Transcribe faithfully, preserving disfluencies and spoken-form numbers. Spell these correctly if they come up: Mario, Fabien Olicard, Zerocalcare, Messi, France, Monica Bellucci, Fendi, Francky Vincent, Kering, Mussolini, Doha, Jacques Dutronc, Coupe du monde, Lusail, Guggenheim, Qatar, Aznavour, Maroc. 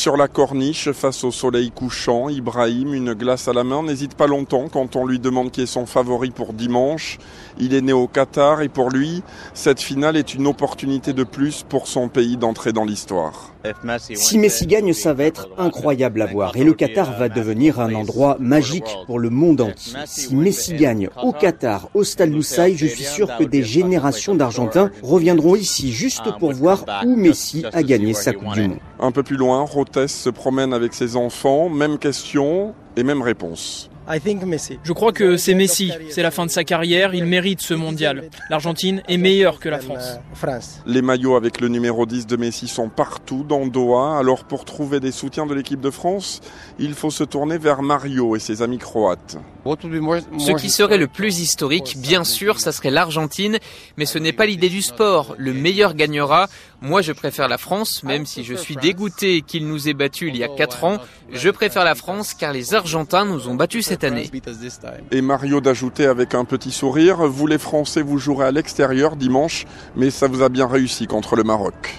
Sur la corniche, face au soleil couchant, Ibrahim, une glace à la main, n'hésite pas longtemps quand on lui demande qui est son favori pour dimanche. Il est né au Qatar et pour lui, cette finale est une opportunité de plus pour son pays d'entrer dans l'histoire. Si Messi gagne, ça va être incroyable à voir et le Qatar va devenir un endroit magique pour le monde entier. Si Messi gagne au Qatar, au Stade Lusail, je suis sûr que des générations d'Argentins reviendront ici juste pour voir où Messi a gagné sa Coupe du monde. Un peu plus loin, Rotes se promène avec ses enfants, même question et même réponse. Je crois que c'est Messi, c'est la fin de sa carrière, il mérite ce mondial. L'Argentine est meilleure que la France. Les maillots avec le numéro dix de Messi sont partout dans Doha, alors pour trouver des soutiens de l'équipe de France, il faut se tourner vers Mario et ses amis croates. Ce qui serait le plus historique, bien sûr, ça serait l'Argentine, mais ce n'est pas l'idée du sport, le meilleur gagnera. Moi je préfère la France, même si je suis dégoûté qu'ils nous aient battus il y a quatre ans, je préfère la France car les Argentins nous ont battus cette année. Et Mario d'ajouter avec un petit sourire, vous les Français vous jouerez à l'extérieur dimanche, mais ça vous a bien réussi contre le Maroc.